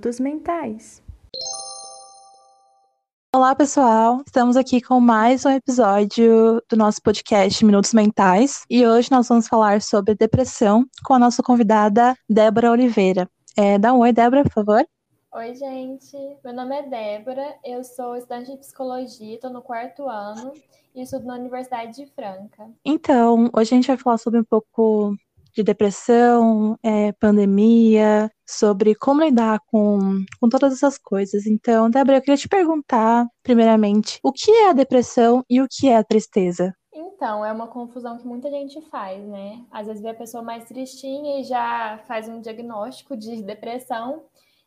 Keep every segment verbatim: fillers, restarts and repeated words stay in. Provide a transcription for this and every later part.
Minutos Mentais. Olá, pessoal! Estamos aqui com mais um episódio do nosso podcast Minutos Mentais e hoje nós vamos falar sobre depressão com a nossa convidada Débora Oliveira. É, dá um oi, Débora, por favor. Oi, gente! Meu nome é Débora, eu sou estudante de psicologia, estou no quarto ano e estudo na Universidade de Franca. Então, hoje a gente vai falar sobre um pouco de depressão, é, pandemia, sobre como lidar com, com todas essas coisas. Então, Débora, eu queria te perguntar, primeiramente, o que é a depressão e o que é a tristeza? Então, é uma confusão que muita gente faz, né? Às vezes vê a pessoa mais tristinha e já faz um diagnóstico de depressão,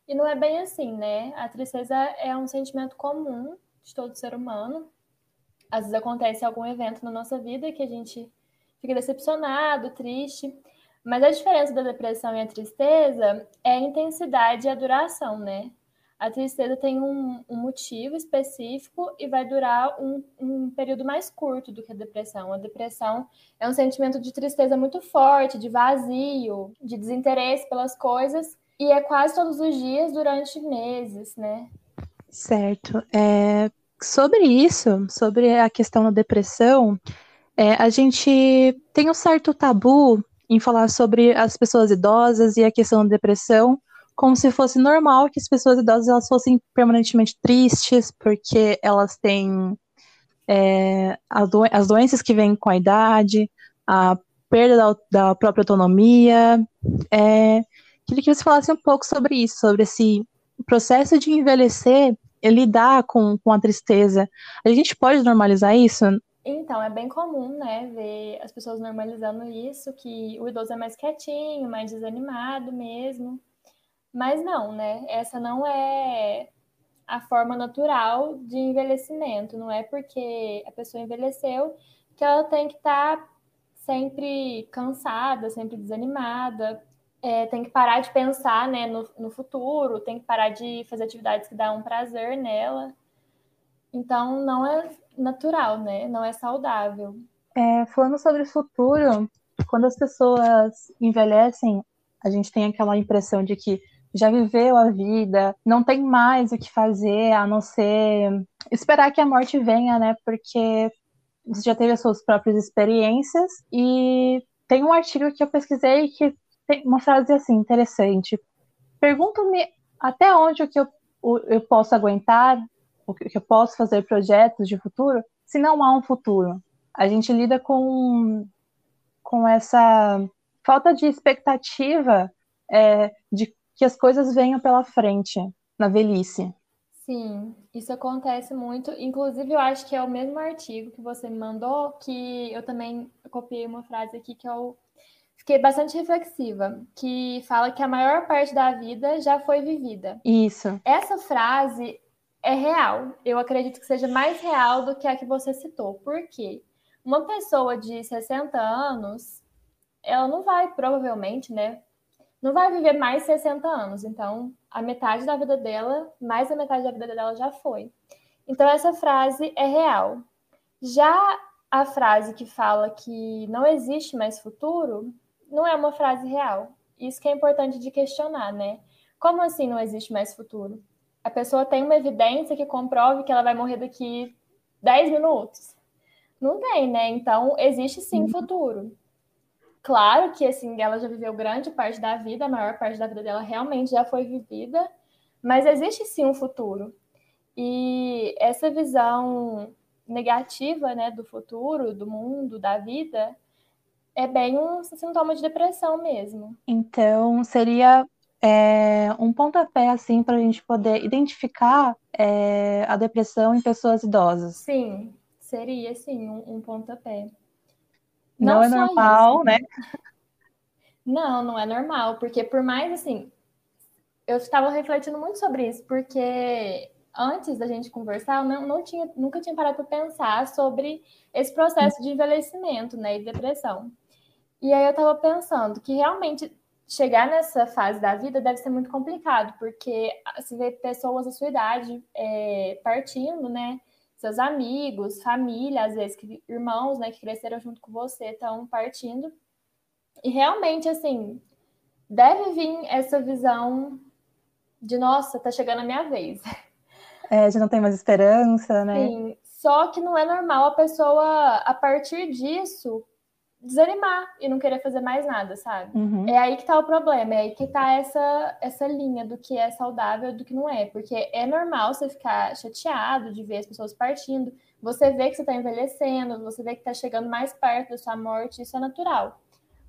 e não é bem assim, né? A tristeza é um sentimento comum de todo ser humano. Às vezes acontece algum evento na nossa vida que a gente fica decepcionado, triste. Mas a diferença da depressão e a tristeza é a intensidade e a duração, né? A tristeza tem um, um motivo específico e vai durar um, um período mais curto do que a depressão. A depressão é um sentimento de tristeza muito forte, de vazio, de desinteresse pelas coisas, e é quase todos os dias durante meses, né? Certo. É, sobre isso, sobre a questão da depressão, é, a gente tem um certo tabu em falar sobre as pessoas idosas e a questão da depressão, como se fosse normal que as pessoas idosas elas fossem permanentemente tristes, porque elas têm é, as, doen- as doenças que vêm com a idade, a perda da, da própria autonomia. É, queria que você falasse um pouco sobre isso, sobre esse processo de envelhecer e lidar com, com a tristeza. A gente pode normalizar isso? Então, é bem comum, né, ver as pessoas normalizando isso, que o idoso é mais quietinho, mais desanimado mesmo. Mas não, né, essa não é a forma natural de envelhecimento. Não é porque a pessoa envelheceu que ela tem que estar sempre cansada, sempre desanimada. É, tem que parar de pensar, né, no, no futuro, tem que parar de fazer atividades que dão um prazer nela. Então, não é natural, né? Não é saudável. É, falando sobre o futuro, quando as pessoas envelhecem, a gente tem aquela impressão de que já viveu a vida, não tem mais o que fazer, a não ser esperar que a morte venha, né? Porque você já teve as suas próprias experiências. E tem um artigo que eu pesquisei que tem uma frase assim, interessante. Pergunto-me até onde o que eu, o, eu posso aguentar, o que eu posso fazer projetos de futuro, se não há um futuro. A gente lida com, com essa falta de expectativa é, de que as coisas venham pela frente, na velhice. Sim, isso acontece muito. Inclusive, eu acho que é o mesmo artigo que você me mandou, que eu também copiei uma frase aqui que eu fiquei bastante reflexiva, que fala que a maior parte da vida já foi vivida. Isso. Essa frase é real. Eu acredito que seja mais real do que a que você citou. Por quê? Uma pessoa de sessenta anos, ela não vai, provavelmente, né? Não vai viver mais sessenta anos. Então, a metade da vida dela, mais a metade da vida dela já foi. Então, essa frase é real. Já a frase que fala que não existe mais futuro, não é uma frase real. Isso que é importante de questionar, né? Como assim não existe mais futuro? A pessoa tem uma evidência que comprove que ela vai morrer daqui dez minutos? Não tem, né? Então, existe sim futuro. Claro que, assim, ela já viveu grande parte da vida, a maior parte da vida dela realmente já foi vivida, mas existe sim um futuro. E essa visão negativa, né, do futuro, do mundo, da vida, é bem um sintoma de depressão mesmo. Então, seria É um pontapé, assim, para a gente poder identificar é, a depressão em pessoas idosas. Sim, seria, sim, um, um pontapé. Não, não é normal, isso, né? Não, não é normal, porque por mais, assim, eu estava refletindo muito sobre isso, porque antes da gente conversar, eu não, não tinha, nunca tinha parado para pensar sobre esse processo de envelhecimento, né, e depressão. E aí eu estava pensando que realmente chegar nessa fase da vida deve ser muito complicado, porque se vê pessoas da sua idade é, partindo, né? Seus amigos, família, às vezes que, irmãos, né, que cresceram junto com você, estão partindo. E realmente, assim, deve vir essa visão de, nossa, tá chegando a minha vez. É, já não tem mais esperança, né? Sim, só que não é normal a pessoa, a partir disso, desanimar e não querer fazer mais nada, sabe? Uhum. É aí que tá o problema, é aí que tá essa, essa linha do que é saudável e do que não é, porque é normal você ficar chateado de ver as pessoas partindo, você vê que você tá envelhecendo, você vê que tá chegando mais perto da sua morte, isso é natural.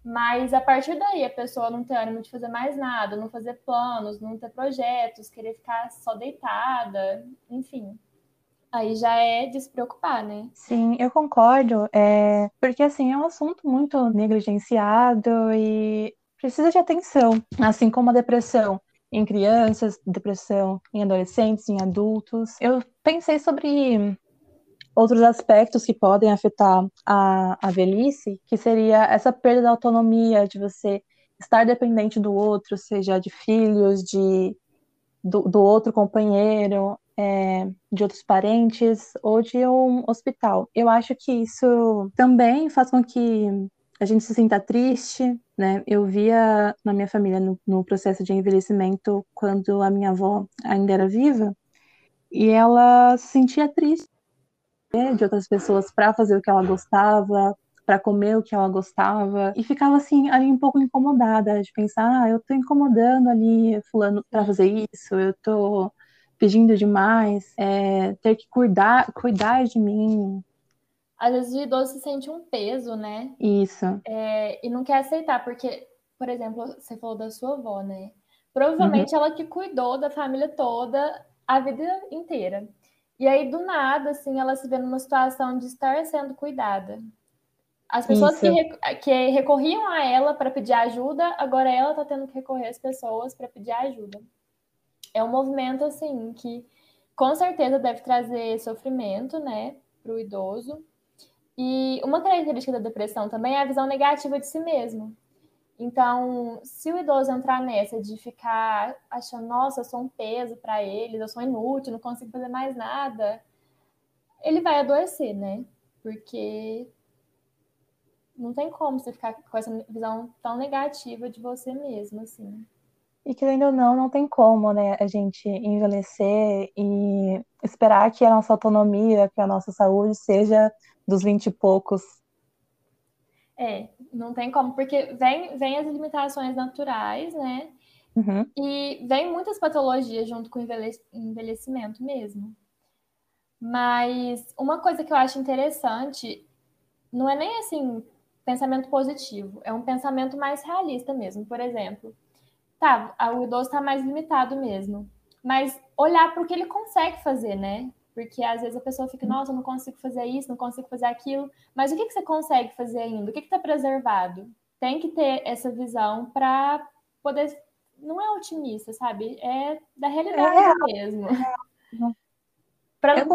Mas a partir daí a pessoa não ter ânimo de fazer mais nada, não fazer planos, não ter projetos, querer ficar só deitada, enfim. Aí já é despreocupar, né? Sim, eu concordo, é... porque assim, é um assunto muito negligenciado e precisa de atenção, assim como a depressão em crianças, depressão em adolescentes, em adultos. Eu pensei sobre outros aspectos que podem afetar a, a velhice, que seria essa perda da autonomia, de você estar dependente do outro, seja de filhos, de, do, do outro companheiro, é, de outros parentes ou de um hospital. Eu acho que isso também faz com que a gente se sinta triste, né? Eu via na minha família, no, no processo de envelhecimento, quando a minha avó ainda era viva, e ela se sentia triste de outras pessoas para fazer o que ela gostava, para comer o que ela gostava, e ficava assim ali um pouco incomodada de pensar, ah, eu tô incomodando ali fulano para fazer isso, eu tô pedindo demais, é, ter que cuidar, cuidar de mim. Às vezes o idoso se sente um peso, né? Isso. É, e não quer aceitar, porque, por exemplo, você falou da sua avó, né? Provavelmente uhum. ela que cuidou da família toda a vida inteira. E aí, do nada, assim, ela se vê numa situação de estar sendo cuidada. As pessoas que, rec- que recorriam a ela para pedir ajuda, agora ela está tendo que recorrer às pessoas para pedir ajuda. É um movimento, assim, que com certeza deve trazer sofrimento, né, para o idoso. E uma característica da depressão também é a visão negativa de si mesmo. Então, se o idoso entrar nessa de ficar achando, nossa, eu sou um peso para eles, eu sou inútil, não consigo fazer mais nada, ele vai adoecer, né? Porque não tem como você ficar com essa visão tão negativa de você mesmo, assim. E querendo ou não, não tem como, né, a gente envelhecer e esperar que a nossa autonomia, que a nossa saúde seja dos vinte e poucos. É, não tem como, porque vem, vem as limitações naturais, né? Uhum. E vem muitas patologias junto com o envelhecimento mesmo. Mas uma coisa que eu acho interessante, não é nem assim, pensamento positivo, é um pensamento mais realista mesmo. Por exemplo, tá, o idoso tá mais limitado mesmo, mas olhar para o que ele consegue fazer, né? Porque às vezes a pessoa fica, nossa, eu não consigo fazer isso, não consigo fazer aquilo. Mas o que, que você consegue fazer ainda? O que está preservado? Tem que ter essa visão para poder... Não é otimista, sabe? É da realidade é mesmo. É. Para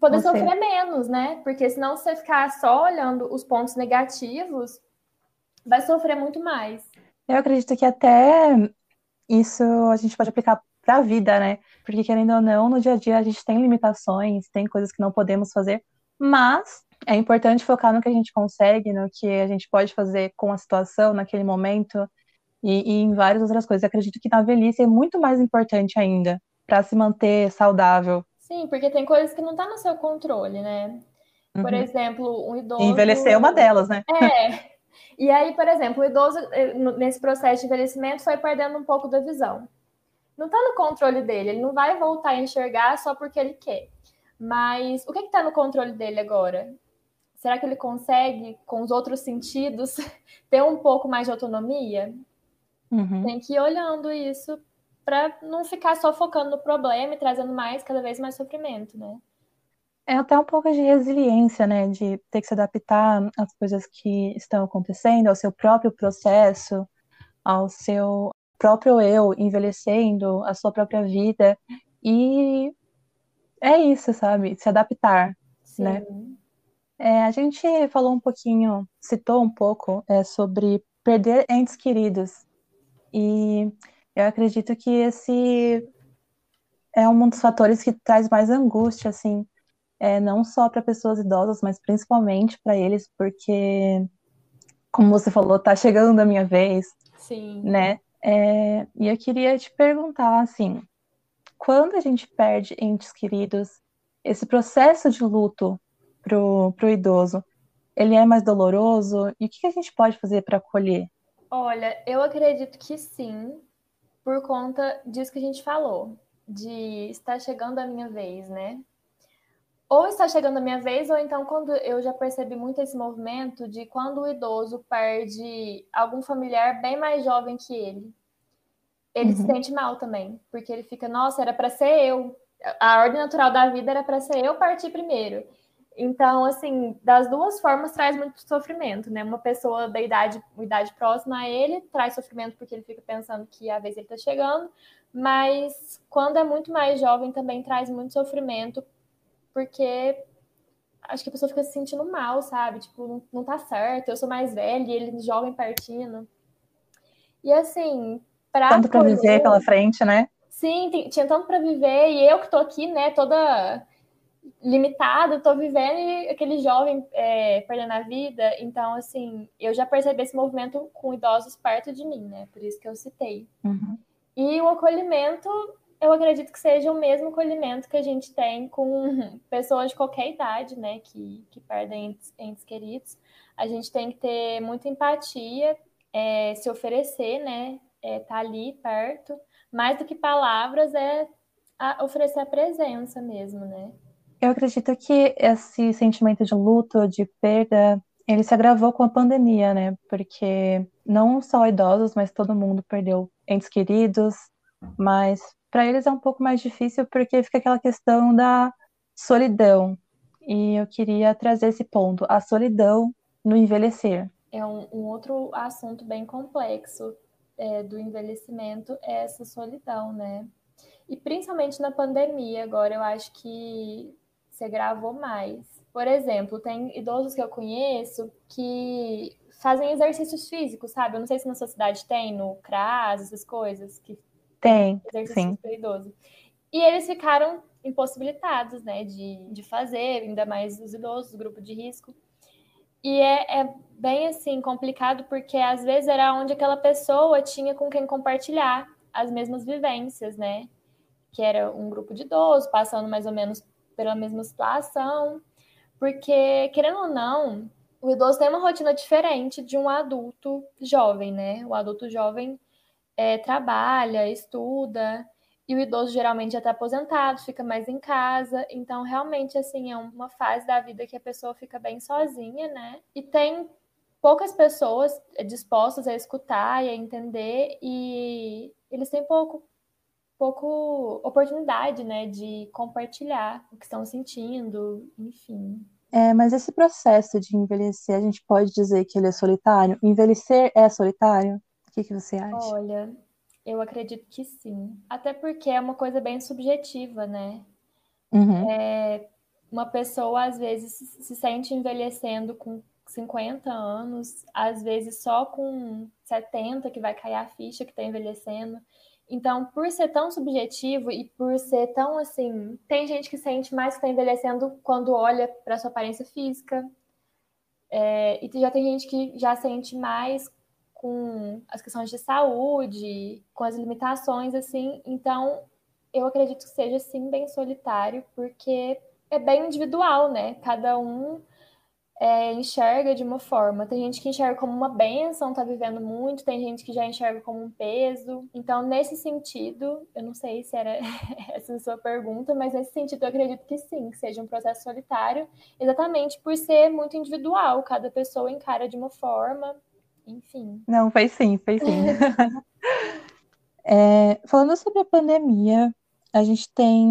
poder sofrer menos, né? Porque senão você ficar só olhando os pontos negativos, vai sofrer muito mais. Eu acredito que até isso a gente pode aplicar da vida, né? Porque, querendo ou não, no dia a dia a gente tem limitações, tem coisas que não podemos fazer, mas é importante focar no que a gente consegue, no que a gente pode fazer com a situação naquele momento e, e em várias outras coisas. Eu acredito que na velhice é muito mais importante ainda para se manter saudável. Sim, porque tem coisas que não tá no seu controle, né? Por uhum. exemplo, um idoso... Envelhecer é uma delas, né? É. E aí, por exemplo, o idoso, nesse processo de envelhecimento, foi perdendo um pouco da visão. Não está no controle dele, ele não vai voltar a enxergar só porque ele quer. Mas o que está no controle dele agora? Será que ele consegue, com os outros sentidos, ter um pouco mais de autonomia? Uhum. Tem que ir olhando isso para não ficar só focando no problema e trazendo mais, cada vez mais sofrimento, né? É até um pouco de resiliência, né? De ter que se adaptar às coisas que estão acontecendo, ao seu próprio processo, ao seu... próprio eu envelhecendo, a sua própria vida, e é isso, sabe? Se adaptar, Sim. né? É, a gente falou um pouquinho, citou um pouco é, sobre perder entes queridos, e eu acredito que esse é um dos fatores que traz mais angústia, assim, é, não só para pessoas idosas, mas principalmente para eles, porque, como você falou, tá chegando a minha vez, Sim. né? É, e eu queria te perguntar, assim, quando a gente perde entes queridos, esse processo de luto pro, pro idoso, ele é mais doloroso? E o que a gente pode fazer para acolher? Olha, eu acredito que sim, por conta disso que a gente falou, de estar chegando a minha vez, né? Ou está chegando a minha vez, ou então quando eu já percebi muito esse movimento de quando o idoso perde algum familiar bem mais jovem que ele. Ele uhum. se sente mal também, porque ele fica, nossa, era para ser eu. A ordem natural da vida era para ser eu partir primeiro. Então, assim, das duas formas traz muito sofrimento, né? Uma pessoa da idade, idade próxima a ele traz sofrimento porque ele fica pensando que a vez ele está chegando, mas quando é muito mais jovem também traz muito sofrimento, porque acho que a pessoa fica se sentindo mal, sabe? Tipo, não, não tá certo, eu sou mais velha e ele jovem partindo. E assim, pra tanto pra viver pela frente, né? Sim, tem, tinha tanto pra viver, e eu que tô aqui, né, toda limitada, tô vivendo e aquele jovem é, perdendo a vida. Então, assim, eu já percebi esse movimento com idosos perto de mim, né? Por isso que eu citei. Uhum. E o acolhimento... Eu acredito que seja o mesmo acolhimento que a gente tem com pessoas de qualquer idade, né, que, que perdem entes, entes queridos. A gente tem que ter muita empatia, é, se oferecer, né, é, tá ali perto. Mais do que palavras, é a, oferecer a presença mesmo, né. Eu acredito que esse sentimento de luto, de perda, ele se agravou com a pandemia, né, porque não só idosos, mas todo mundo perdeu entes queridos, mas para eles é um pouco mais difícil porque fica aquela questão da solidão. E eu queria trazer esse ponto, a solidão no envelhecer. É um, um outro assunto bem complexo é, do envelhecimento, é essa solidão, né? E principalmente na pandemia, agora eu acho que se agravou mais. Por exemplo, tem idosos que eu conheço que fazem exercícios físicos, sabe? Eu não sei se na sua cidade tem, no CRAS, essas coisas que... Tem, sim. Idoso. E eles ficaram impossibilitados, né, de, de fazer, ainda mais os idosos, grupo de risco. E é, é bem, assim, complicado, porque às vezes era onde aquela pessoa tinha com quem compartilhar as mesmas vivências, né, que era um grupo de idosos, passando mais ou menos pela mesma situação, porque, querendo ou não, o idoso tem uma rotina diferente de um adulto jovem, né, o adulto jovem É, trabalha, estuda, e o idoso geralmente já está aposentado, fica mais em casa, então realmente assim, é uma fase da vida que a pessoa fica bem sozinha, né? E tem poucas pessoas dispostas a escutar e a entender, e eles têm pouco, pouco oportunidade, né, de compartilhar o que estão sentindo, enfim. É, mas esse processo de envelhecer, a gente pode dizer que ele é solitário? Envelhecer é solitário? O que, que você acha? Olha, eu acredito que sim. Até porque é uma coisa bem subjetiva, né? Uhum. É, uma pessoa, às vezes, se sente envelhecendo com cinquenta anos, às vezes só com setenta, que vai cair a ficha que está envelhecendo. Então, por ser tão subjetivo e por ser tão, assim... Tem gente que sente mais que está envelhecendo quando olha para sua aparência física. É, e já tem gente que já sente mais... com as questões de saúde, com as limitações, assim. Então, eu acredito que seja, sim, bem solitário, porque é bem individual, né? Cada um é, enxerga de uma forma. Tem gente que enxerga como uma bênção, tá vivendo muito, tem gente que já enxerga como um peso. Então, nesse sentido, eu não sei se era essa a sua pergunta, mas nesse sentido eu acredito que sim, que seja um processo solitário, exatamente por ser muito individual. Cada pessoa encara de uma forma... Enfim. Não, fez sim, fez sim. é, falando sobre a pandemia, a gente tem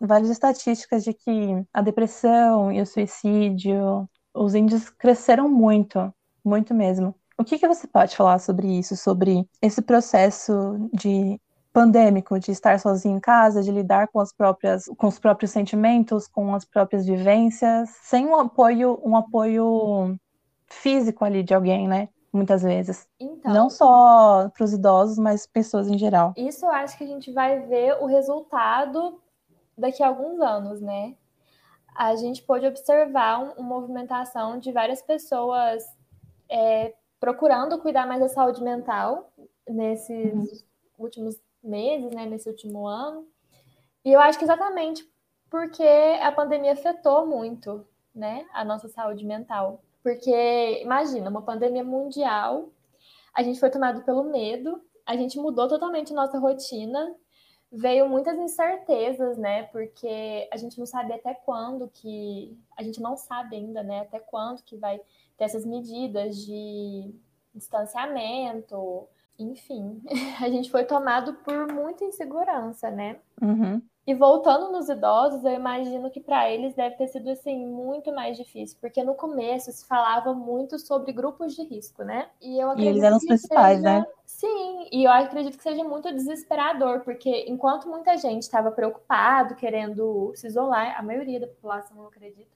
várias estatísticas de que a depressão e o suicídio, os índices cresceram muito, muito mesmo. O que, que você pode falar sobre isso, sobre esse processo de pandêmico, de estar sozinho em casa, de lidar com, as próprias, com os próprios sentimentos, com as próprias vivências, sem um apoio, um apoio físico ali de alguém, né? Muitas vezes. Então, não só para os idosos, mas pessoas em geral. Isso eu acho que a gente vai ver o resultado daqui a alguns anos, né? A gente pôde observar um, uma movimentação de várias pessoas é, procurando cuidar mais da saúde mental nesses uhum. últimos meses, né? Nesse último ano. E eu acho que exatamente porque a pandemia afetou muito, né, a nossa saúde mental. Porque, imagina, uma pandemia mundial, a gente foi tomado pelo medo, a gente mudou totalmente a nossa rotina, veio muitas incertezas, né, porque a gente não sabe até quando que... A gente não sabe ainda, né, até quando que vai ter essas medidas de distanciamento, enfim. A gente foi tomado por muita insegurança, né? Uhum. E voltando nos idosos, eu imagino que para eles deve ter sido, assim, muito mais difícil, porque no começo se falava muito sobre grupos de risco, né? E, eu acredito e eles eram os principais, seja... né? Sim, e eu acredito que seja muito desesperador, porque enquanto muita gente estava preocupado, querendo se isolar, a maioria da população não acredita,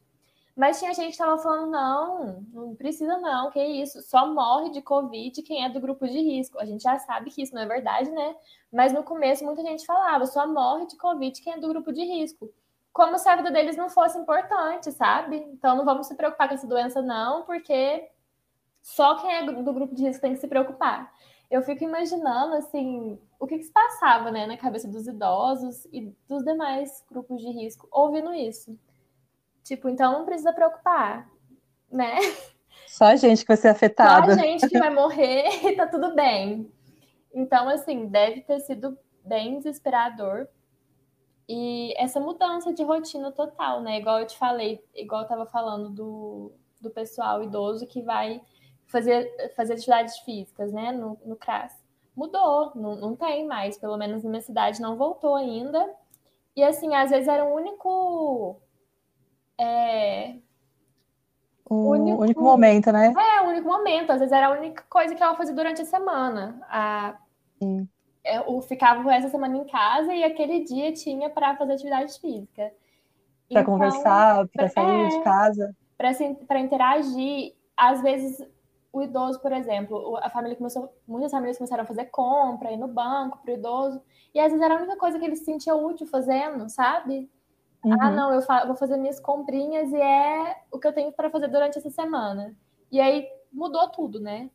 mas tinha gente que estava falando, não, não precisa não, que isso, só morre de Covid quem é do grupo de risco. A gente já sabe que isso não é verdade, né? Mas no começo muita gente falava, só morre de Covid quem é do grupo de risco. Como se a vida deles não fosse importante, sabe? Então não vamos se preocupar com essa doença não, porque só quem é do grupo de risco tem que se preocupar. Eu fico imaginando, assim, o que, que se passava, né, na cabeça dos idosos e dos demais grupos de risco ouvindo isso. Tipo, então não precisa preocupar, né? Só a gente que vai ser afetada. Só a gente que vai morrer e tá tudo bem. Então, assim, deve ter sido bem desesperador. E essa mudança de rotina total, né? Igual eu te falei, igual eu tava falando do, do pessoal idoso que vai fazer, fazer atividades físicas, né? No, no CRAS. Mudou, não, não tem mais. Pelo menos na minha cidade não voltou ainda. E, assim, às vezes era o único... É... O único... único momento, né? É, o único momento. Às vezes era a única coisa que ela fazia durante a semana. A... Sim. Eu ficava essa semana em casa e aquele dia tinha para fazer atividade física. Para então, conversar, para sair é... de casa. Para se... interagir. Às vezes, o idoso, por exemplo, a família começou... muitas famílias começaram a fazer compra, ir no banco para o idoso. E às vezes era a única coisa que ele se sentia útil fazendo, sabe? Uhum. Ah, não, eu vou fazer minhas comprinhas e é o que eu tenho para fazer durante essa semana. E aí mudou tudo, né?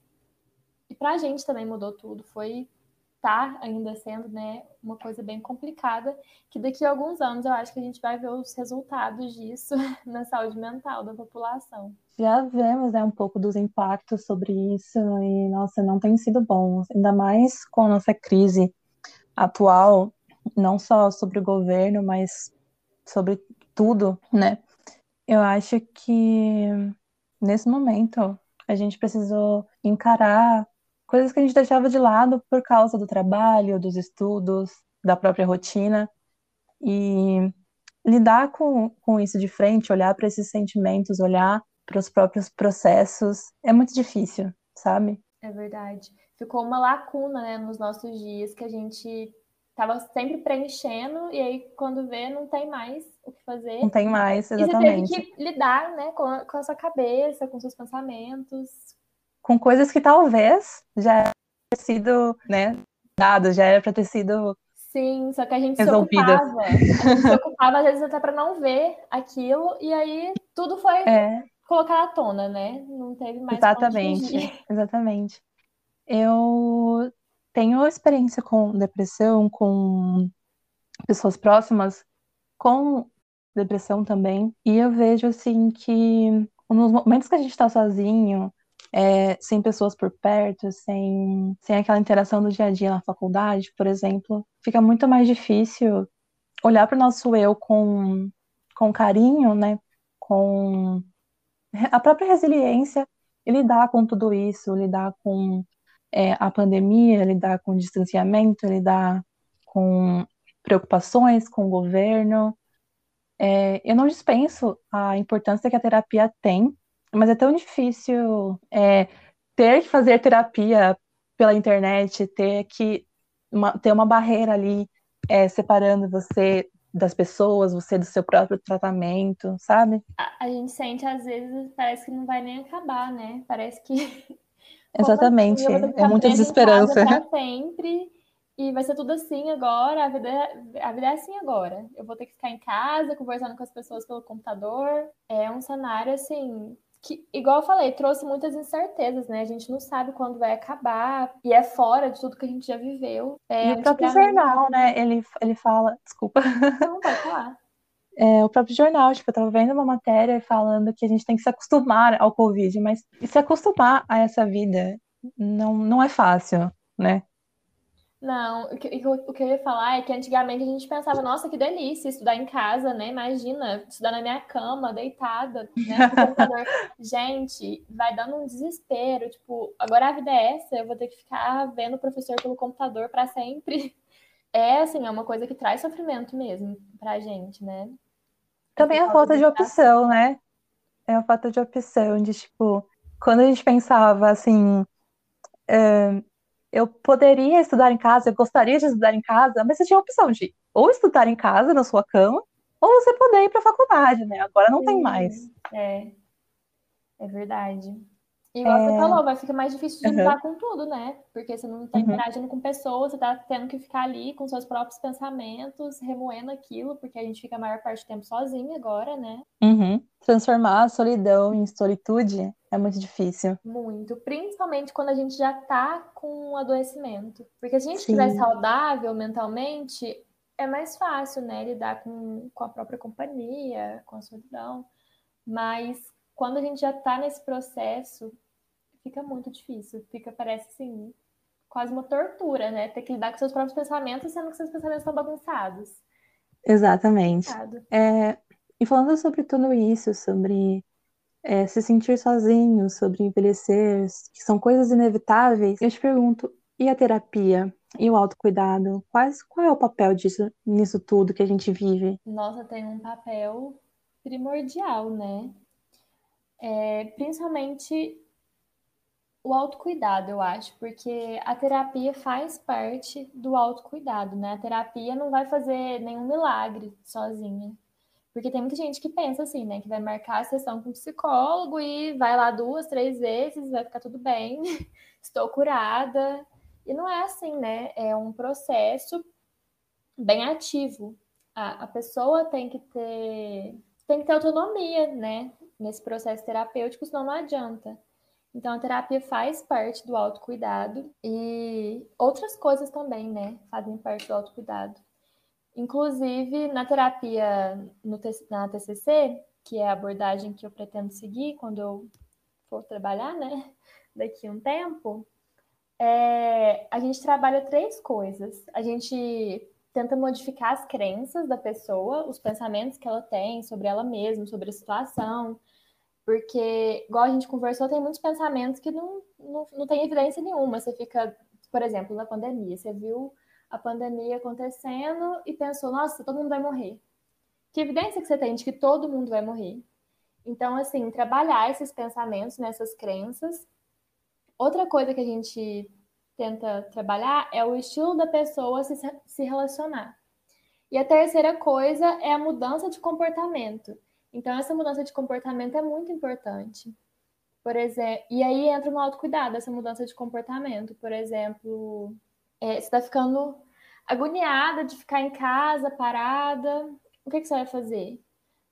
E pra gente também mudou tudo. Foi, tá ainda sendo, né, uma coisa bem complicada, que daqui a alguns anos eu acho que a gente vai ver os resultados disso na saúde mental da população. Já vemos, né, um pouco dos impactos sobre isso e, nossa, não tem sido bom. Ainda mais com a nossa crise atual, não só sobre o governo, mas sobre tudo, né? Eu acho que nesse momento a gente precisou encarar coisas que a gente deixava de lado por causa do trabalho, dos estudos, da própria rotina, e lidar com, com isso de frente, olhar para esses sentimentos, olhar para os próprios processos, é muito difícil, sabe? É verdade. Ficou uma lacuna, né, nos nossos dias, que a gente... Tava sempre preenchendo, e aí quando vê, não tem mais o que fazer. Não tem mais, exatamente. E você teve que lidar, né, com a, com a sua cabeça, com seus pensamentos. Com coisas que talvez já era pra ter sido, né, dado, já era para ter sido Sim, só que a gente resolvidas. se ocupava. A gente se ocupava, às vezes, até para não ver aquilo, e aí tudo foi é. colocar à tona, né? Não teve mais Exatamente, exatamente. Eu... Tenho experiência com depressão, com pessoas próximas, com depressão também. E eu vejo, assim, que nos momentos que a gente está sozinho, é, sem pessoas por perto, sem, sem aquela interação do dia a dia na faculdade, por exemplo, fica muito mais difícil olhar para o nosso eu com, com carinho, né? Com a própria resiliência e lidar com tudo isso, lidar com... É, a pandemia, lidar com distanciamento, lidar com preocupações com o governo. É, eu não dispenso a importância que a terapia tem, mas é tão difícil é, ter que fazer terapia pela internet, ter que uma, ter uma barreira ali é, separando você das pessoas, você do seu próprio tratamento, sabe? A, a gente sente, às vezes, parece que não vai nem acabar, né? Parece que... Como Exatamente, assim, é muita desesperança. Sempre, e vai ser tudo assim agora, a vida, a vida é assim agora. Eu vou ter que ficar em casa, conversando com as pessoas pelo computador. É um cenário, assim, que, igual eu falei, trouxe muitas incertezas, né? A gente não sabe quando vai acabar e é fora de tudo que a gente já viveu. É, e o próprio jornal, né? Ele, ele fala... Desculpa. Não, pode falar. É, o próprio jornal, tipo, eu tava vendo uma matéria falando que a gente tem que se acostumar ao Covid, mas se acostumar a essa vida não, não é fácil, né? Não, o que, o que eu ia falar é que antigamente a gente pensava, nossa, que delícia estudar em casa, né? Imagina, estudar na minha cama, deitada, né? Com o computador. Gente, vai dando um desespero, tipo, agora a vida é essa, eu vou ter que ficar vendo o professor pelo computador para sempre. É, assim, é uma coisa que traz sofrimento mesmo pra gente, né? Também a falta de opção, né? É a falta de opção, de, tipo, quando a gente pensava, assim... É... Eu poderia estudar em casa, eu gostaria de estudar em casa, mas você tinha a opção de ou estudar em casa, na sua cama, ou você poder ir para a faculdade, né? Agora não Sim, tem mais. É, é verdade. E igual é... você falou, vai ficar mais difícil de uhum. lidar com tudo, né? Porque você não está uhum. interagindo com pessoas, você está tendo que ficar ali com seus próprios pensamentos, remoendo aquilo, porque a gente fica a maior parte do tempo sozinha agora, né? Uhum. Transformar a solidão em solitude... É muito difícil. Muito. Principalmente quando a gente já tá com um adoecimento. Porque se a gente estiver saudável mentalmente, é mais fácil, né? Lidar com, com a própria companhia, com a solidão. Mas quando a gente já tá nesse processo, fica muito difícil. Fica, parece assim, quase uma tortura, né? Ter que lidar com seus próprios pensamentos, sendo que seus pensamentos estão bagunçados. Exatamente. É, e falando sobre tudo isso, sobre... É, se sentir sozinho, sobre envelhecer, que são coisas inevitáveis, eu te pergunto, e a terapia? E o autocuidado? Quais, qual é o papel disso, nisso tudo que a gente vive? Nossa, tem um papel primordial, né? É, principalmente o autocuidado, eu acho, porque a terapia faz parte do autocuidado, né? A terapia não vai fazer nenhum milagre sozinha. Porque tem muita gente que pensa assim, né? Que vai marcar a sessão com o psicólogo e vai lá duas, três vezes, vai ficar tudo bem, estou curada. E não é assim, né? É um processo bem ativo. A, a pessoa tem que ter, tem que ter autonomia, né? Nesse processo terapêutico, senão não adianta. Então, a terapia faz parte do autocuidado e outras coisas também, né? Fazem parte do autocuidado. Inclusive, na terapia, no, na T C C, que é a abordagem que eu pretendo seguir quando eu for trabalhar, né, daqui a um tempo, é, a gente trabalha três coisas. A gente tenta modificar as crenças da pessoa, os pensamentos que ela tem sobre ela mesma, sobre a situação, porque, igual a gente conversou, tem muitos pensamentos que não, não, não tem evidência nenhuma. Você fica, por exemplo, na pandemia, você viu... a pandemia acontecendo e pensou, nossa, todo mundo vai morrer. Que evidência que você tem de que todo mundo vai morrer? Então, assim, trabalhar esses pensamentos, nessas crenças. Outra coisa que a gente tenta trabalhar é o estilo da pessoa se, se relacionar. E a terceira coisa é a mudança de comportamento. Então, essa mudança de comportamento é muito importante. Por exemplo, e aí entra um autocuidado, essa mudança de comportamento. Por exemplo... É, você está ficando agoniada de ficar em casa, parada. O que, que você vai fazer?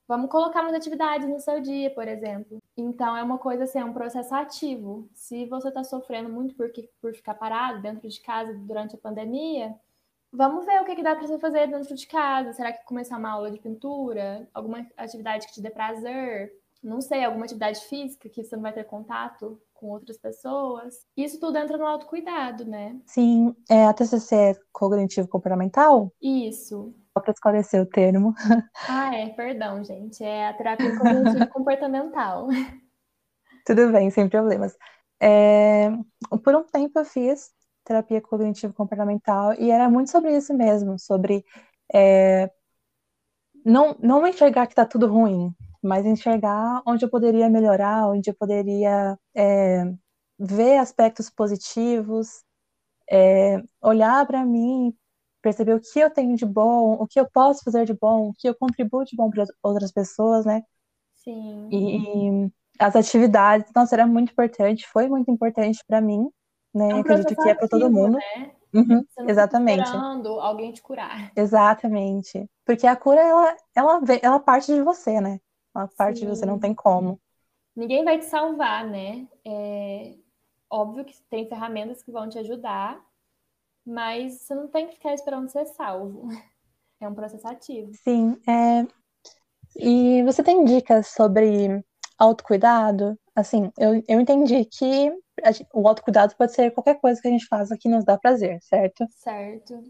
Vamos colocar umas atividades no seu dia, por exemplo. Então, é uma coisa assim, é um processo ativo. Se você está sofrendo muito por, por ficar parado dentro de casa durante a pandemia, vamos ver o que, que dá para você fazer dentro de casa. Será que começar uma aula de pintura? Alguma atividade que te dê prazer? Não sei, alguma atividade física que você não vai ter contato com outras pessoas. Isso tudo entra no autocuidado, né? Sim, é, a T C C é cognitivo-comportamental? Isso. Só para esclarecer o termo. Ah, é, perdão, gente. É a terapia cognitivo-comportamental. Tudo bem, sem problemas. É, por um tempo eu fiz terapia cognitivo-comportamental e era muito sobre isso mesmo, sobre é, não, não enxergar que tá tudo ruim, mas enxergar onde eu poderia melhorar, onde eu poderia é, ver aspectos positivos, é, olhar para mim, perceber o que eu tenho de bom, o que eu posso fazer de bom, o que eu contribuo de bom para outras pessoas, né? Sim. E, e as atividades, nossa, era muito importante, foi muito importante para mim, né? É um Acredito que é para todo mundo. Né? Uhum, Você não exatamente. Tá esperando alguém te curar. Exatamente. Porque a cura, ela, ela, ela parte de você, né? Uma parte Sim. de você não tem como. ninguém vai te salvar, né? É óbvio que tem ferramentas que vão te ajudar, mas você não tem que ficar esperando ser salvo. É um processo ativo. Sim. É... E você tem dicas sobre autocuidado? Assim, eu, eu entendi que a gente, o autocuidado pode ser qualquer coisa que a gente faça que nos dá prazer, certo? Certo.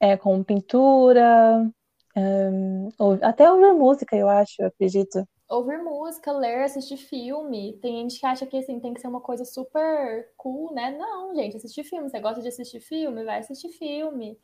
É, como pintura, um, ou, até ouvir música, eu acho, eu acredito. Ouvir música, ler, assistir filme. Tem gente que acha que assim, tem que ser uma coisa super cool, né? Não, gente, assistir filme. Você gosta de assistir filme? Vai assistir filme.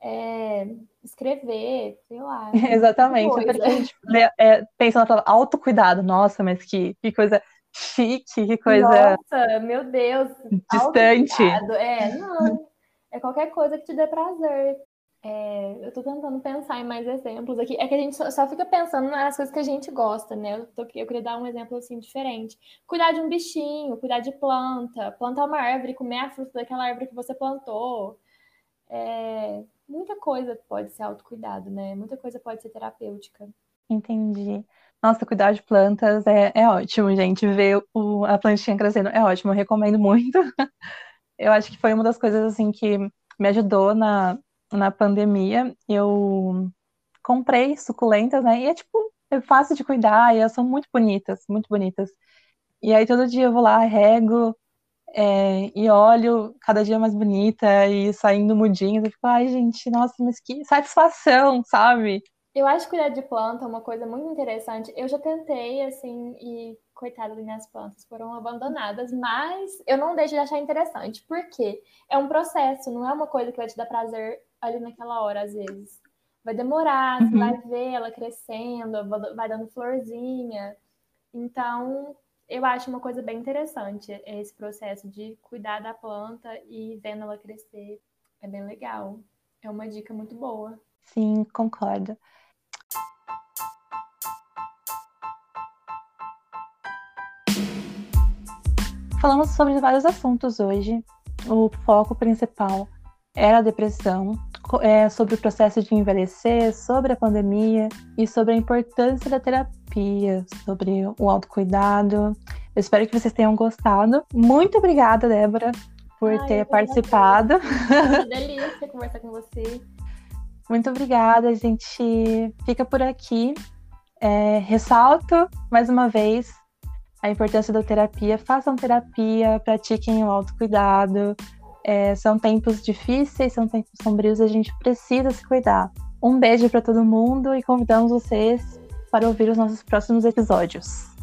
É, escrever, sei lá. Exatamente. Porque a gente é, pensa na palavra autocuidado. Nossa, mas que, que coisa chique, que coisa... Nossa, meu Deus. Distante. É, não. É qualquer coisa que te dê prazer. É, eu tô tentando pensar em mais exemplos aqui. É que a gente só, só fica pensando nas coisas que a gente gosta, né? Eu, tô, eu queria dar um exemplo assim diferente. Cuidar de um bichinho, cuidar de planta, plantar uma árvore, comer a fruta daquela árvore que você plantou. É, muita coisa pode ser autocuidado, né? Muita coisa pode ser terapêutica. Entendi. Nossa, cuidar de plantas é, é ótimo, gente. Ver o, a plantinha crescendo é ótimo, eu recomendo muito. Eu acho que foi uma das coisas assim que me ajudou na... Na pandemia, eu comprei suculentas, né? E é, tipo, é fácil de cuidar e elas são muito bonitas, muito bonitas. E aí, todo dia eu vou lá, rego é, e olho cada dia mais bonita e saindo mudinhas. Eu fico, ai, gente, nossa, mas que satisfação, sabe? Eu acho que cuidar de planta é uma coisa muito interessante. Eu já tentei, assim, e coitada das minhas plantas, foram abandonadas, mas eu não deixo de achar interessante, porque é um processo, não é uma coisa que vai te dar prazer ali naquela hora, às vezes. Vai demorar, uhum. Você vai ver ela crescendo, vai dando florzinha. Então, eu acho uma coisa bem interessante esse processo de cuidar da planta e vendo ela crescer. É bem legal. É uma dica muito boa. Sim, concordo. Falamos sobre vários assuntos hoje. O foco principal era a depressão, é, sobre o processo de envelhecer, sobre a pandemia e sobre a importância da terapia, sobre o autocuidado. Eu espero que vocês tenham gostado. Muito obrigada, Débora, por Ai, ter participado. Foi uma delícia conversar com você. Muito obrigada, a gente fica por aqui. É, ressalto, mais uma vez, a importância da terapia. Façam terapia, pratiquem o autocuidado. É, são tempos difíceis, são tempos sombrios, a gente precisa se cuidar. Um beijo para todo mundo e convidamos vocês para ouvir os nossos próximos episódios.